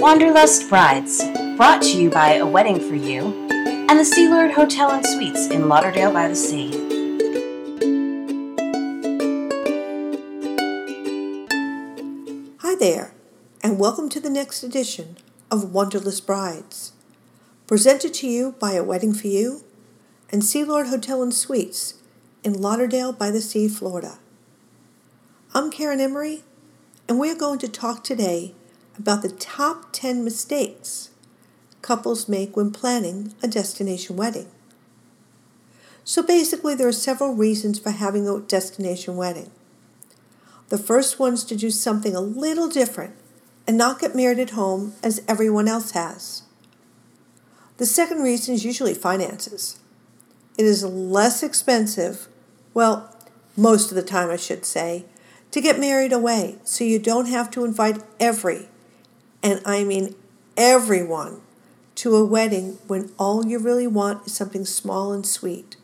Wanderlust Brides, brought to you by A Wedding for You and the Sea Lord Hotel and Suites in Lauderdale-by-the-Sea. Hi there, and welcome to the next edition of Wanderlust Brides, presented to you by A Wedding for You and Sea Lord Hotel and Suites in Lauderdale-by-the-Sea, Florida. I'm Karen Emery, and we're going to talk today about the top 10 mistakes couples make when planning a destination wedding. So basically, there are several reasons for having a destination wedding. The first one's to do something a little different and not get married at home as everyone else has. The second reason is usually finances. It is less expensive, well, most of the time I should say, to get married away, so you don't have to invite everyone, to a wedding when all you really want is something small and sweet.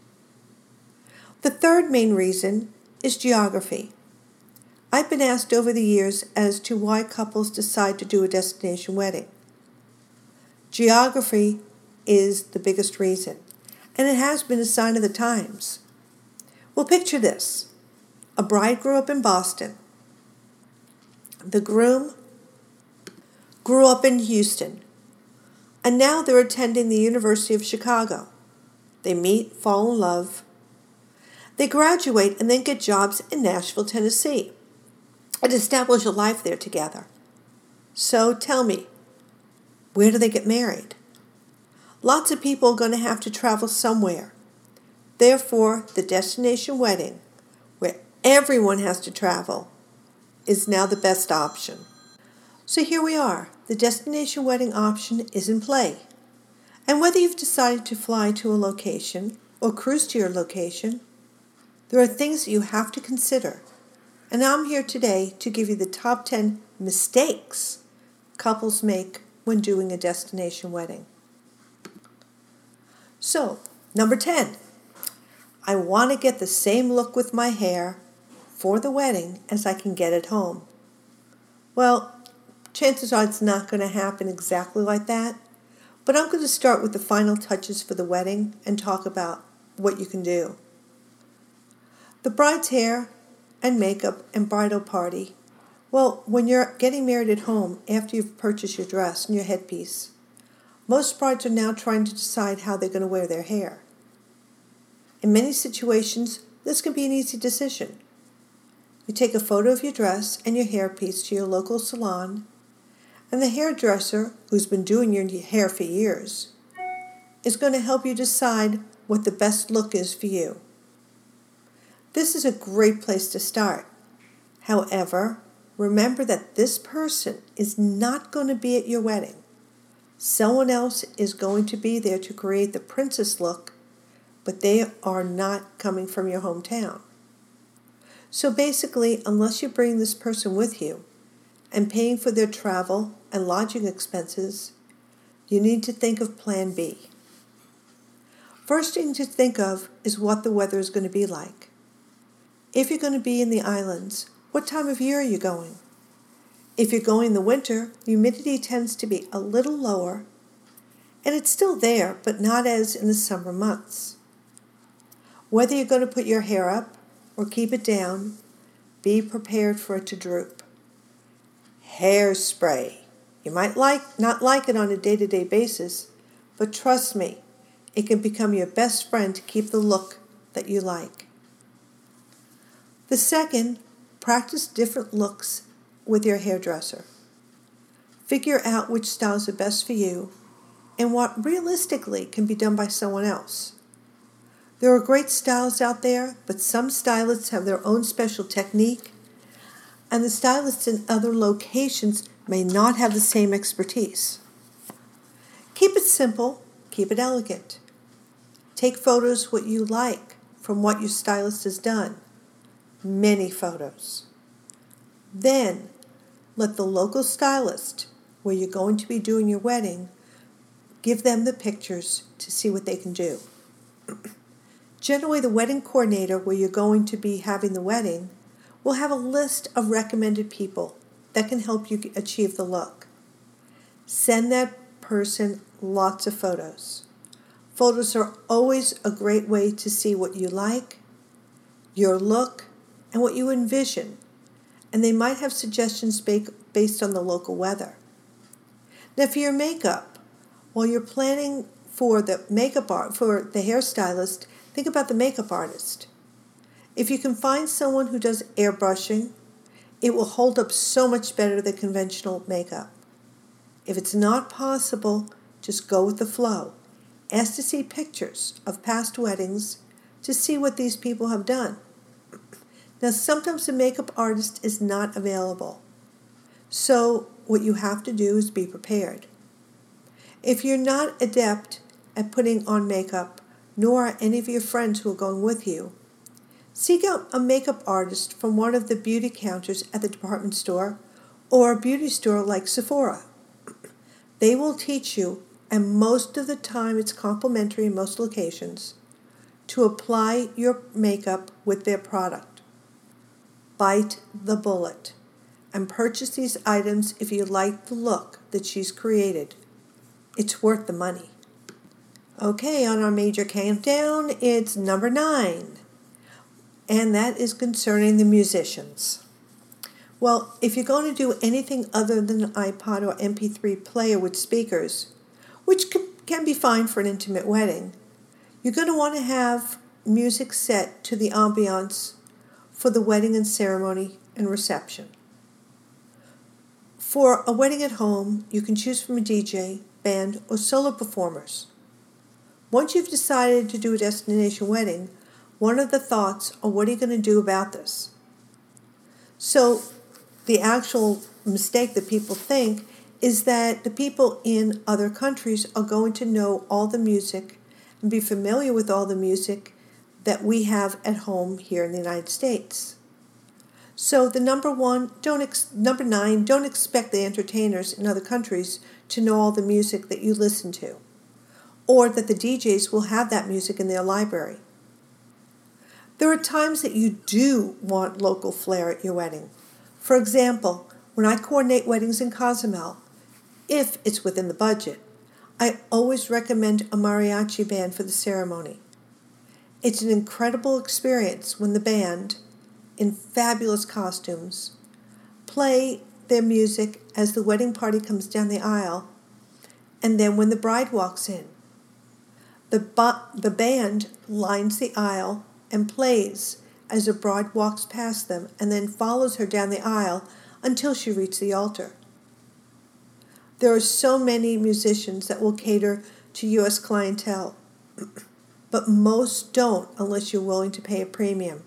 The third main reason is geography. I've been asked over the years as to why couples decide to do a destination wedding. Geography is the biggest reason, and it has been a sign of the times. Well, picture this. A bride grew up in Boston. The groom grew up in Houston. And now they're attending the University of Chicago. They meet, fall in love. They graduate and then get jobs in Nashville, Tennessee, and establish a life there together. So tell me, where do they get married? Lots of people are going to have to travel somewhere. Therefore, the destination wedding, where everyone has to travel, is now the best option. So here we are. The destination wedding option is in play. And whether you've decided to fly to a location or cruise to your location, there are things that you have to consider. And I'm here today to give you the top 10 mistakes couples make when doing a destination wedding. So, number 10. I want to get the same look with my hair for the wedding as I can get at home. Well, chances are it's not going to happen exactly like that, but I'm going to start with the final touches for the wedding and talk about what you can do. The bride's hair and makeup and bridal party. Well, when you're getting married at home after you've purchased your dress and your headpiece, most brides are now trying to decide how they're going to wear their hair. In many situations, this can be an easy decision. You take a photo of your dress and your hairpiece to your local salon, and the hairdresser, who's been doing your hair for years, is going to help you decide what the best look is for you. This is a great place to start. However, remember that this person is not going to be at your wedding. Someone else is going to be there to create the princess look, but they are not coming from your hometown. So basically, unless you bring this person with you and paying for their travel and lodging expenses, you need to think of plan B. First thing to think of is what the weather is going to be like. If you're going to be in the islands, what time of year are you going? If you're going in the winter, humidity tends to be a little lower, and it's still there, but not as in the summer months. Whether you're going to put your hair up or keep it down, be prepared for it to droop. Hairspray. You might not like it on a day-to-day basis, but trust me, it can become your best friend to keep the look that you like. The second, practice different looks with your hairdresser. Figure out which styles are best for you and what realistically can be done by someone else. There are great styles out there, but some stylists have their own special technique, and the stylists in other locations may not have the same expertise. Keep it simple, keep it elegant. Take photos what you like from what your stylist has done. Many photos. Then, let the local stylist, where you're going to be doing your wedding, give them the pictures to see what they can do. Generally, the wedding coordinator where you're going to be having the wedding will have a list of recommended people that can help you achieve the look. Send that person lots of photos. Photos are always a great way to see what you like, your look, and what you envision. And they might have suggestions based on the local weather. Now for your makeup, while you're planning for the hairstylist, think about the makeup artist. If you can find someone who does airbrushing, it will hold up so much better than conventional makeup. If it's not possible, just go with the flow. Ask to see pictures of past weddings to see what these people have done. Now, sometimes the makeup artist is not available, so what you have to do is be prepared. If you're not adept at putting on makeup, nor are any of your friends who are going with you, seek out a makeup artist from one of the beauty counters at the department store or a beauty store like Sephora. They will teach you, and most of the time it's complimentary in most locations, to apply your makeup with their product. Bite the bullet and purchase these items if you like the look that she's created. It's worth the money. Okay, on our major countdown, it's number 9, and that is concerning the musicians. Well, if you're going to do anything other than an iPod or MP3 player with speakers, which can be fine for an intimate wedding, you're going to want to have music set to the ambiance for the wedding and ceremony and reception. For a wedding at home, you can choose from a DJ, band, or solo performers. Once you've decided to do a destination wedding, one of the thoughts are, what are you going to do about this? So the actual mistake that people think is that the people in other countries are going to know all the music and be familiar with all the music that we have at home here in the United States. So the number nine, don't expect the entertainers in other countries to know all the music that you listen to, or that the DJs will have that music in their library. There are times that you do want local flair at your wedding. For example, when I coordinate weddings in Cozumel, if it's within the budget, I always recommend a mariachi band for the ceremony. It's an incredible experience when the band, in fabulous costumes, play their music as the wedding party comes down the aisle, and then when the bride walks in, the band lines the aisle and plays as the bride walks past them and then follows her down the aisle until she reaches the altar. There are so many musicians that will cater to U.S. clientele, but most don't unless you're willing to pay a premium.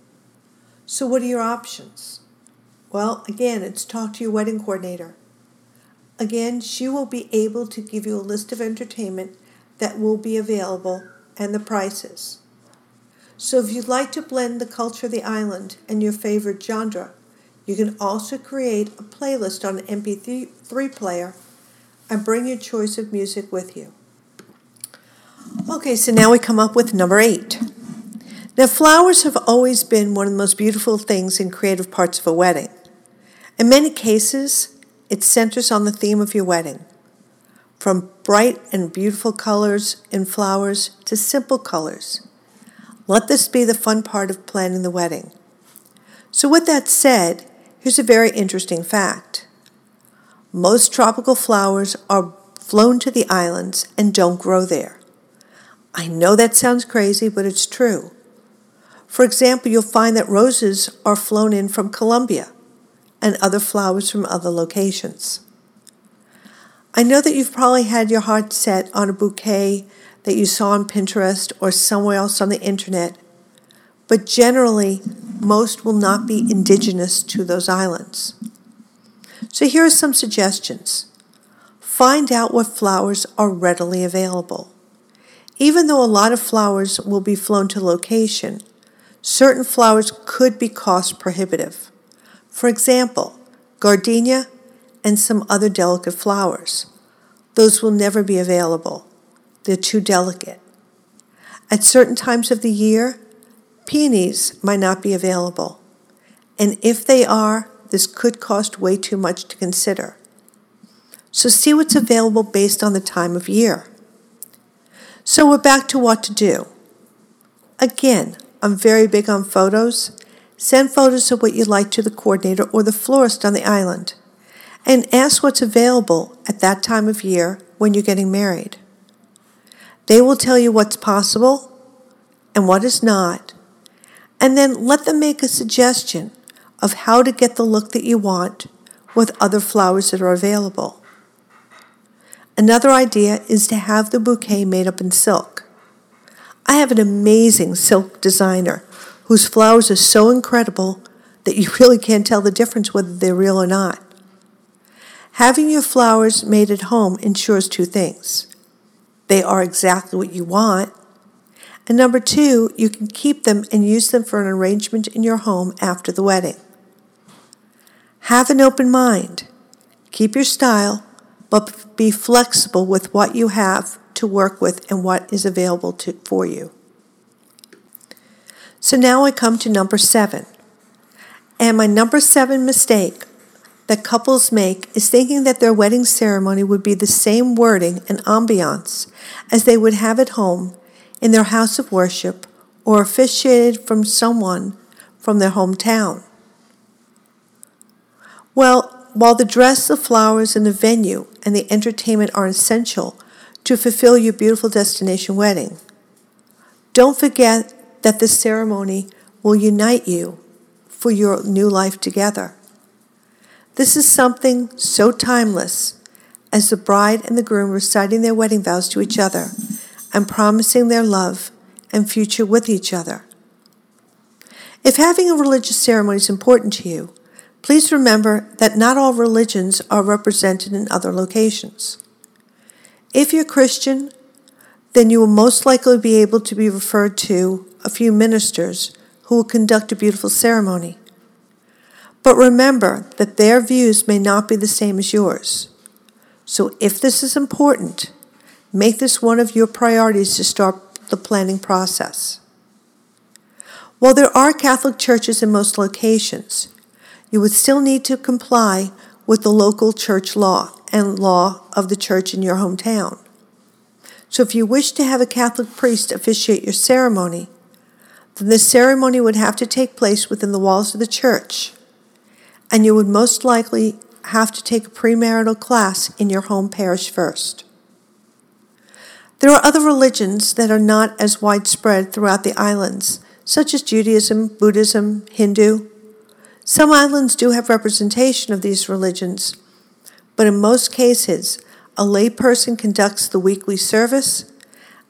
So what are your options? Well, again, it's talk to your wedding coordinator. Again, she will be able to give you a list of entertainment that will be available and the prices. So if you'd like to blend the culture of the island and your favorite genre, you can also create a playlist on an MP3 player and bring your choice of music with you. Okay, so now we come up with number 8. Now, flowers have always been one of the most beautiful things in creative parts of a wedding. In many cases, it centers on the theme of your wedding, from bright and beautiful colors in flowers to simple colors. Let this be the fun part of planning the wedding. So with that said, here's a very interesting fact. Most tropical flowers are flown to the islands and don't grow there. I know that sounds crazy, but it's true. For example, you'll find that roses are flown in from Colombia and other flowers from other locations. I know that you've probably had your heart set on a bouquet that you saw on Pinterest or somewhere else on the internet, but generally, most will not be indigenous to those islands. So here are some suggestions. Find out what flowers are readily available. Even though a lot of flowers will be flown to location, certain flowers could be cost prohibitive. For example, gardenia and some other delicate flowers. Those will never be available. They're too delicate. At certain times of the year, peonies might not be available, and if they are, this could cost way too much to consider. So see what's available based on the time of year. So we're back to what to do. Again, I'm very big on photos. Send photos of what you like to the coordinator or the florist on the island, and ask what's available at that time of year when you're getting married. They will tell you what's possible and what is not, and then let them make a suggestion of how to get the look that you want with other flowers that are available. Another idea is to have the bouquet made up in silk. I have an amazing silk designer whose flowers are so incredible that you really can't tell the difference whether they're real or not. Having your flowers made at home ensures two things. They are exactly what you want, and number two, you can keep them and use them for an arrangement in your home after the wedding. Have an open mind. Keep your style, but be flexible with what you have to work with and what is available for you. So now I come to number 7. And my number 7 mistake that couples make is thinking that their wedding ceremony would be the same wording and ambiance as they would have at home in their house of worship or officiated from someone from their hometown. Well, while the dress, the flowers, and the venue and the entertainment are essential to fulfill your beautiful destination wedding, don't forget that the ceremony will unite you for your new life together. This is something so timeless as the bride and the groom reciting their wedding vows to each other and promising their love and future with each other. If having a religious ceremony is important to you, please remember that not all religions are represented in other locations. If you're Christian, then you will most likely be able to be referred to a few ministers who will conduct a beautiful ceremony. But remember that their views may not be the same as yours. So if this is important, make this one of your priorities to start the planning process. While there are Catholic churches in most locations, you would still need to comply with the local church law and law of the church in your hometown. So if you wish to have a Catholic priest officiate your ceremony, then the ceremony would have to take place within the walls of the church, and you would most likely have to take a premarital class in your home parish first. There are other religions that are not as widespread throughout the islands, such as Judaism, Buddhism, Hindu. Some islands do have representation of these religions, but in most cases, a layperson conducts the weekly service,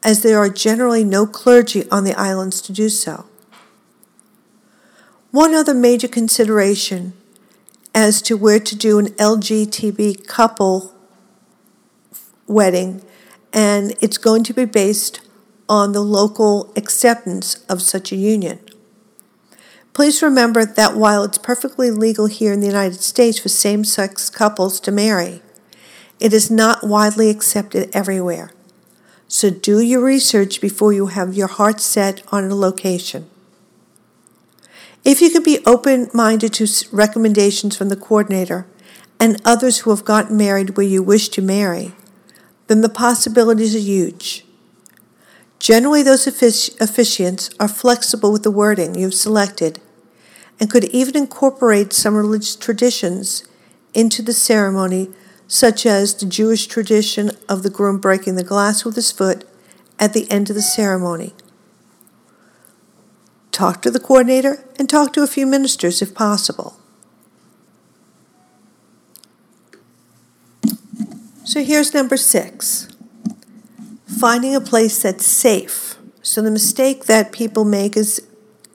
as there are generally no clergy on the islands to do so. One other major consideration as to where to do an LGBT couple wedding, and it's going to be based on the local acceptance of such a union. Please remember that while it's perfectly legal here in the United States for same-sex couples to marry, it is not widely accepted everywhere. So do your research before you have your heart set on a location. If you can be open-minded to recommendations from the coordinator and others who have gotten married where you wish to marry, then the possibilities are huge. Generally, those officiants are flexible with the wording you've selected and could even incorporate some religious traditions into the ceremony, such as the Jewish tradition of the groom breaking the glass with his foot at the end of the ceremony. Talk to the coordinator and talk to a few ministers if possible. So here's number 6. Finding a place that's safe. So the mistake that people make is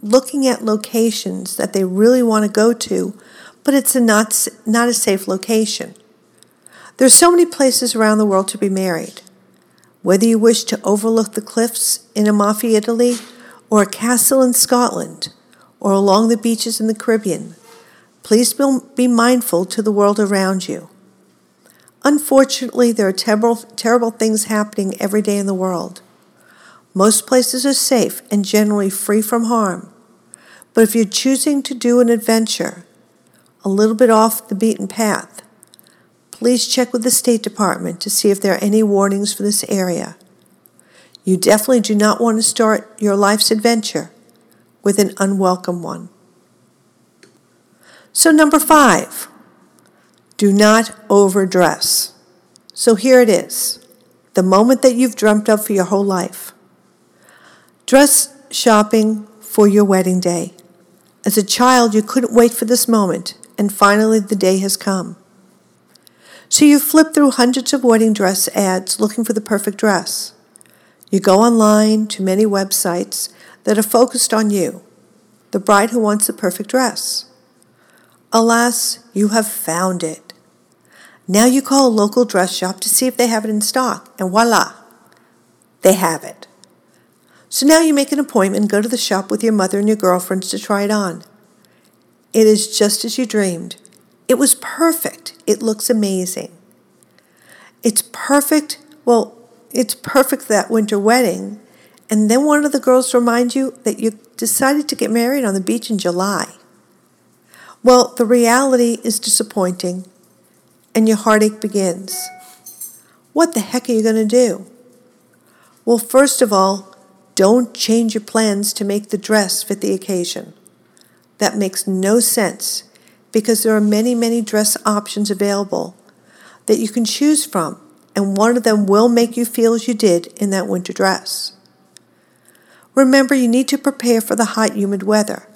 looking at locations that they really want to go to, but it's not a safe location. There's so many places around the world to be married. Whether you wish to overlook the cliffs in Amalfi, Italy, or a castle in Scotland, or along the beaches in the Caribbean, please be mindful to the world around you. Unfortunately, there are terrible things happening every day in the world. Most places are safe and generally free from harm. But if you're choosing to do an adventure, a little bit off the beaten path, please check with the State Department to see if there are any warnings for this area. You definitely do not want to start your life's adventure with an unwelcome one. So 5, do not overdress. So here it is, the moment that you've dreamt of for your whole life. Dress shopping for your wedding day. As a child, you couldn't wait for this moment, and finally the day has come. So you flip through hundreds of wedding dress ads looking for the perfect dress. You go online to many websites that are focused on you, the bride who wants the perfect dress. Alas, you have found it. Now you call a local dress shop to see if they have it in stock, and voila, they have it. So now you make an appointment and go to the shop with your mother and your girlfriends to try it on. It is just as you dreamed. It was perfect. It looks amazing. It's perfect. Well, it's perfect for that winter wedding. And then one of the girls reminds you that you decided to get married on the beach in July. Well, the reality is disappointing, and your heartache begins. What the heck are you going to do? Well, first of all, don't change your plans to make the dress fit the occasion. That makes no sense, because there are many, many dress options available that you can choose from, and one of them will make you feel as you did in that winter dress. Remember, you need to prepare for the hot, humid weather.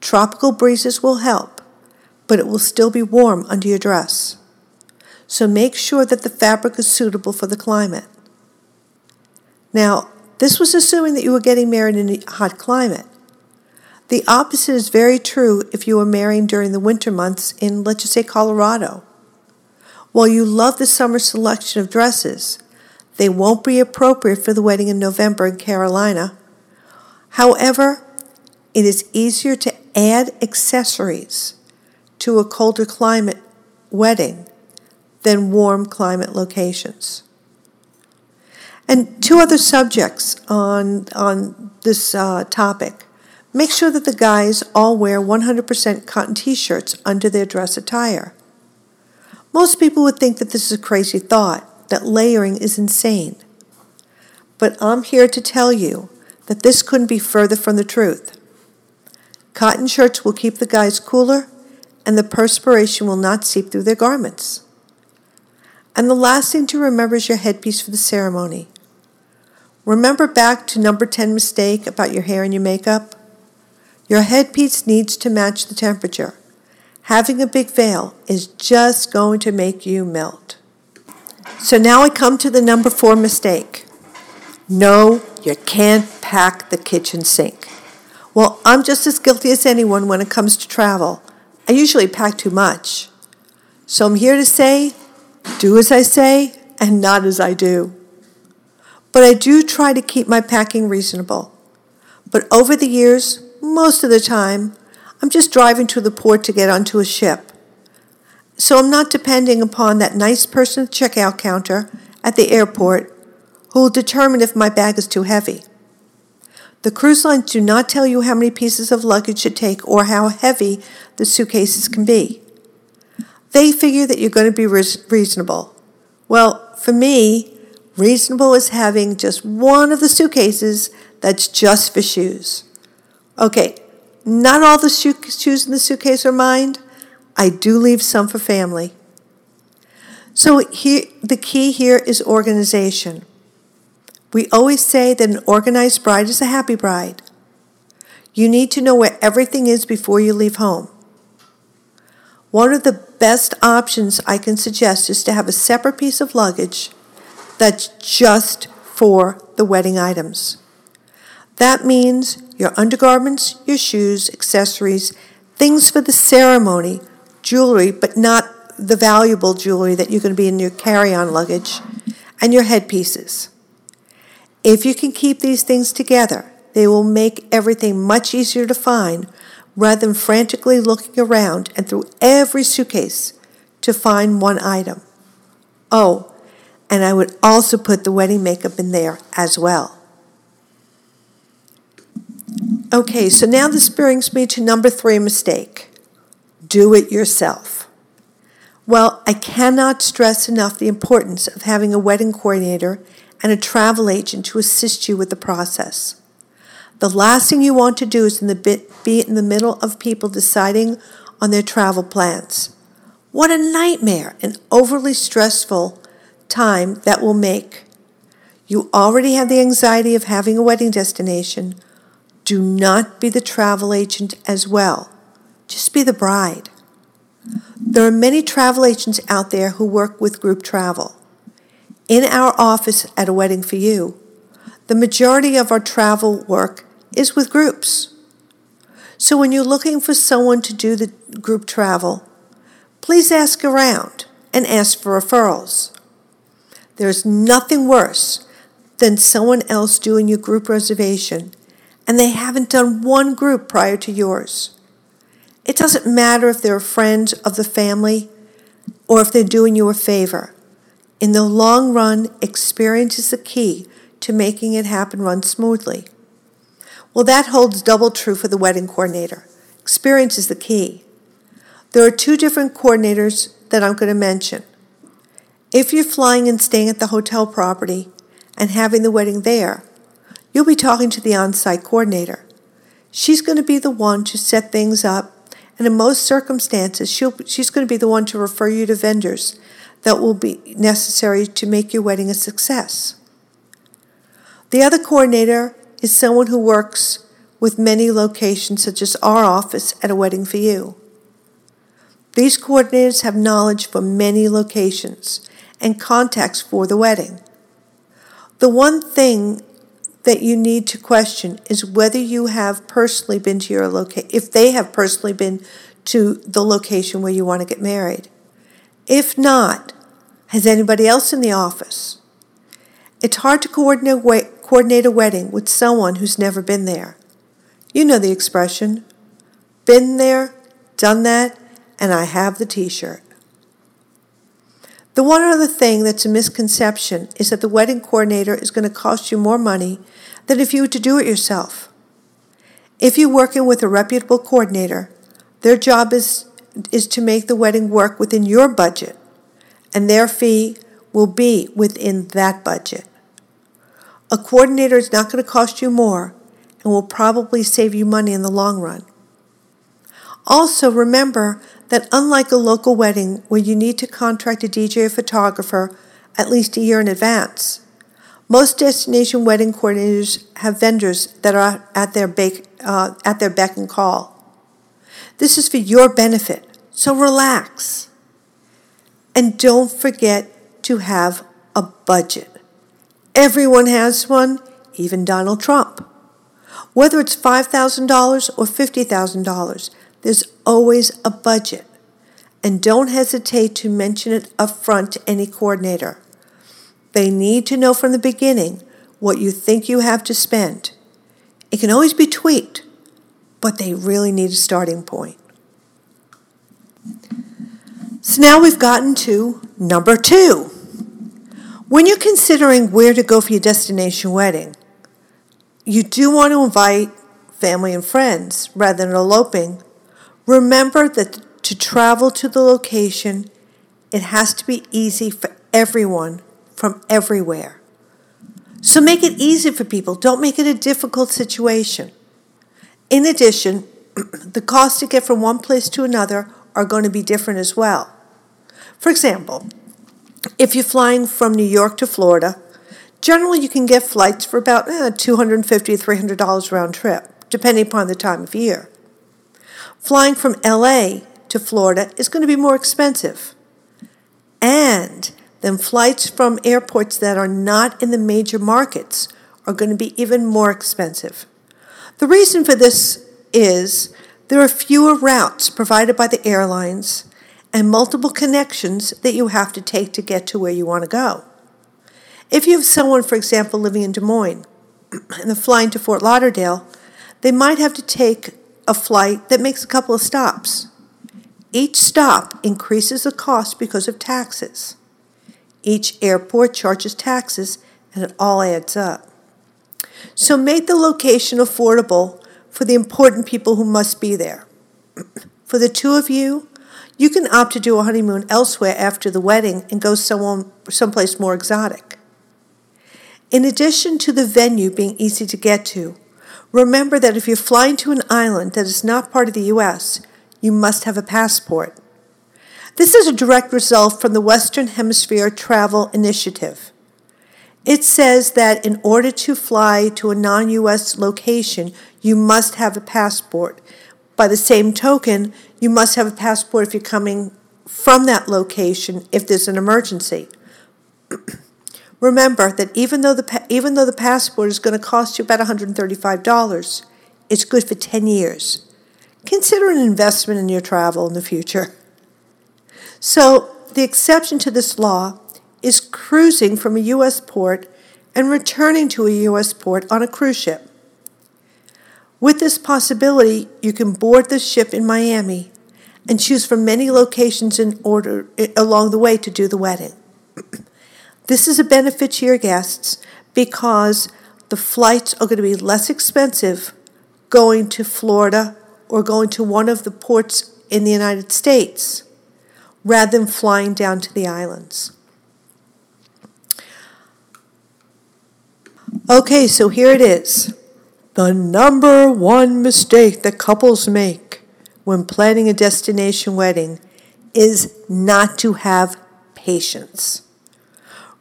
Tropical breezes will help, but it will still be warm under your dress. So make sure that the fabric is suitable for the climate. Now, this was assuming that you were getting married in a hot climate. The opposite is very true if you were marrying during the winter months in, let's just say, Colorado. While you love the summer selection of dresses, they won't be appropriate for the wedding in November in Carolina. However, it is easier to add accessories to a colder climate wedding than warm climate locations. And 2 other subjects on this topic. Make sure that the guys all wear 100% cotton t-shirts under their dress attire. Most people would think that this is a crazy thought, that layering is insane. But I'm here to tell you that this couldn't be further from the truth. Cotton shirts will keep the guys cooler, and the perspiration will not seep through their garments. And the last thing to remember is your headpiece for the ceremony. Remember back to number 10 mistake about your hair and your makeup? Your headpiece needs to match the temperature. Having a big veil is just going to make you melt. So now I come to the number 4 mistake. No, you can't pack the kitchen sink. Well, I'm just as guilty as anyone when it comes to travel. I usually pack too much. So I'm here to say, do as I say and not as I do. But I do try to keep my packing reasonable. But over the years, most of the time, I'm just driving to the port to get onto a ship. So I'm not depending upon that nice person at the checkout counter at the airport who will determine if my bag is too heavy. The cruise lines do not tell you how many pieces of luggage to take or how heavy the suitcases can be. They figure that you're going to be reasonable. Well, for me, reasonable is having just one of the suitcases that's just for shoes. Okay, not all the shoes in the suitcase are mine. I do leave some for family. So the key here is organization. We always say that an organized bride is a happy bride. You need to know where everything is before you leave home. One of the best options I can suggest is to have a separate piece of luggage that's just for the wedding items. That means your undergarments, your shoes, accessories, things for the ceremony, jewelry, but not the valuable jewelry that you're going to be in your carry-on luggage, and your headpieces. If you can keep these things together, they will make everything much easier to find rather than frantically looking around and through every suitcase to find one item. Oh, and I would also put the wedding makeup in there as well. Okay, so now this brings me to number 3 mistake. Do it yourself. Well, I cannot stress enough the importance of having a wedding coordinator and a travel agent to assist you with the process. The last thing you want to do is be in the middle of people deciding on their travel plans. What a nightmare and overly stressful time that will make. You already have the anxiety of having a wedding destination. Do not be the travel agent as well. Just be the bride. There are many travel agents out there who work with group travel. In our office at A Wedding for You, the majority of our travel work is with groups. So when you're looking for someone to do the group travel, please ask around and ask for referrals. There's nothing worse than someone else doing your group reservation and they haven't done one group prior to yours. It doesn't matter if they're friends of the family or if they're doing you a favor. In the long run, experience is the key to making it happen, run smoothly. Well, that holds double true for the wedding coordinator. Experience is the key. There are 2 different coordinators that I'm going to mention. If you're flying and staying at the hotel property and having the wedding there, you'll be talking to the on-site coordinator. She's going to be the one to set things up, and in most circumstances, she's going to be the one to refer you to vendors that will be necessary to make your wedding a success. The other coordinator is someone who works with many locations, such as our office at A Wedding for You. These coordinators have knowledge for many locations and contacts for the wedding. The one thing that you need to question is whether you have personally been to your location, if they have personally been to the location where you want to get married. If not, has anybody else in the office? It's hard to coordinate a wedding with someone who's never been there. You know the expression, been there, done that, and I have the t-shirt. The one other thing that's a misconception is that the wedding coordinator is going to cost you more money than if you were to do it yourself. If you're working with a reputable coordinator, their job is to make the wedding work within your budget, and their fee will be within that budget. A coordinator is not going to cost you more and will probably save you money in the long run. Also, remember that unlike a local wedding where you need to contract a DJ or photographer at least a year in advance, most destination wedding coordinators have vendors that are at their beck and call. This is for your benefit, so relax. And don't forget to have a budget. Everyone has one, even Donald Trump. Whether it's $5,000 or $50,000, there's always a budget, and don't hesitate to mention it up front to any coordinator. They need to know from the beginning what you think you have to spend. It can always be tweaked, but they really need a starting point. So now we've gotten to number 2. When you're considering where to go for your destination wedding, you do want to invite family and friends rather than eloping. Remember that to travel to the location, it has to be easy for everyone from everywhere. So make it easy for people. Don't make it a difficult situation. In addition, the costs to get from one place to another are going to be different as well. For example, if you're flying from New York to Florida, generally you can get flights for about $250 to $300 round trip, depending upon the time of year. Flying from LA to Florida is going to be more expensive. And then flights from airports that are not in the major markets are going to be even more expensive. The reason for this is there are fewer routes provided by the airlines and multiple connections that you have to take to get to where you want to go. If you have someone, for example, living in Des Moines and they're flying to Fort Lauderdale, they might have to take a flight that makes a couple of stops. Each stop increases the cost because of taxes. Each airport charges taxes, and it all adds up. So make the location affordable for the important people who must be there. For the two of you, You can opt to do a honeymoon elsewhere after the wedding and go someplace more exotic. In addition to the venue being easy to get to, remember that if you're flying to an island that is not part of the U.S., you must have a passport. This is a direct result from the Western Hemisphere Travel Initiative. It says that in order to fly to a non-U.S. location, you must have a passport. By the same token, you must have a passport if you're coming from that location if there's an emergency. Remember that even though the passport is going to cost you about $135, it's good for 10 years. Consider an investment in your travel in the future. So the exception to this law is cruising from a U.S. port and returning to a U.S. port on a cruise ship. With this possibility, you can board the ship in Miami and choose from many locations along the way to do the wedding. This is a benefit to your guests because the flights are going to be less expensive going to Florida or going to one of the ports in the United States rather than flying down to the islands. Okay, so here it is. The number one mistake that couples make when planning a destination wedding is not to have patience.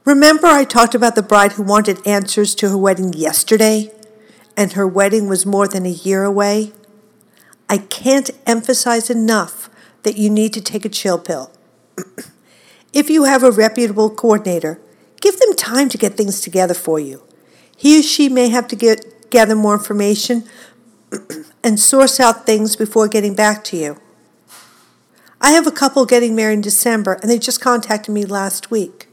Remember I talked about the bride who wanted answers to her wedding yesterday, and her wedding was more than a year away? I can't emphasize enough that you need to take a chill pill. If you have a reputable coordinator, give them time to get things together for you. He or she may have to gather more information and source out things before getting back to you. I have a couple getting married in December, and they just contacted me last week.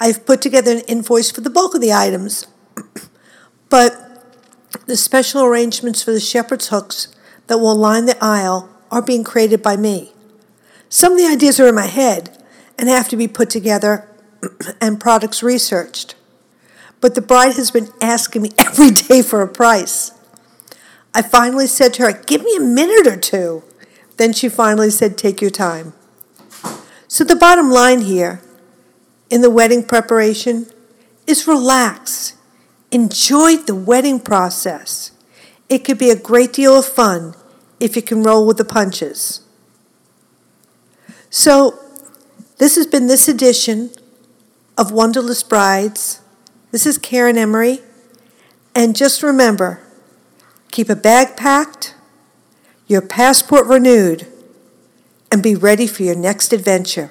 I've put together an invoice for the bulk of the items, but the special arrangements for the shepherd's hooks that will line the aisle are being created by me. Some of the ideas are in my head and have to be put together and products researched, but the bride has been asking me every day for a price. I finally said to her, "Give me a minute or two." Then she finally said, "Take your time." So the bottom line here in the wedding preparation is relax. Enjoy the wedding process. It could be a great deal of fun if you can roll with the punches. So this has been this edition of Wanderlust Brides. This is Karen Emery. And just remember, keep a bag packed, your passport renewed, and be ready for your next adventure.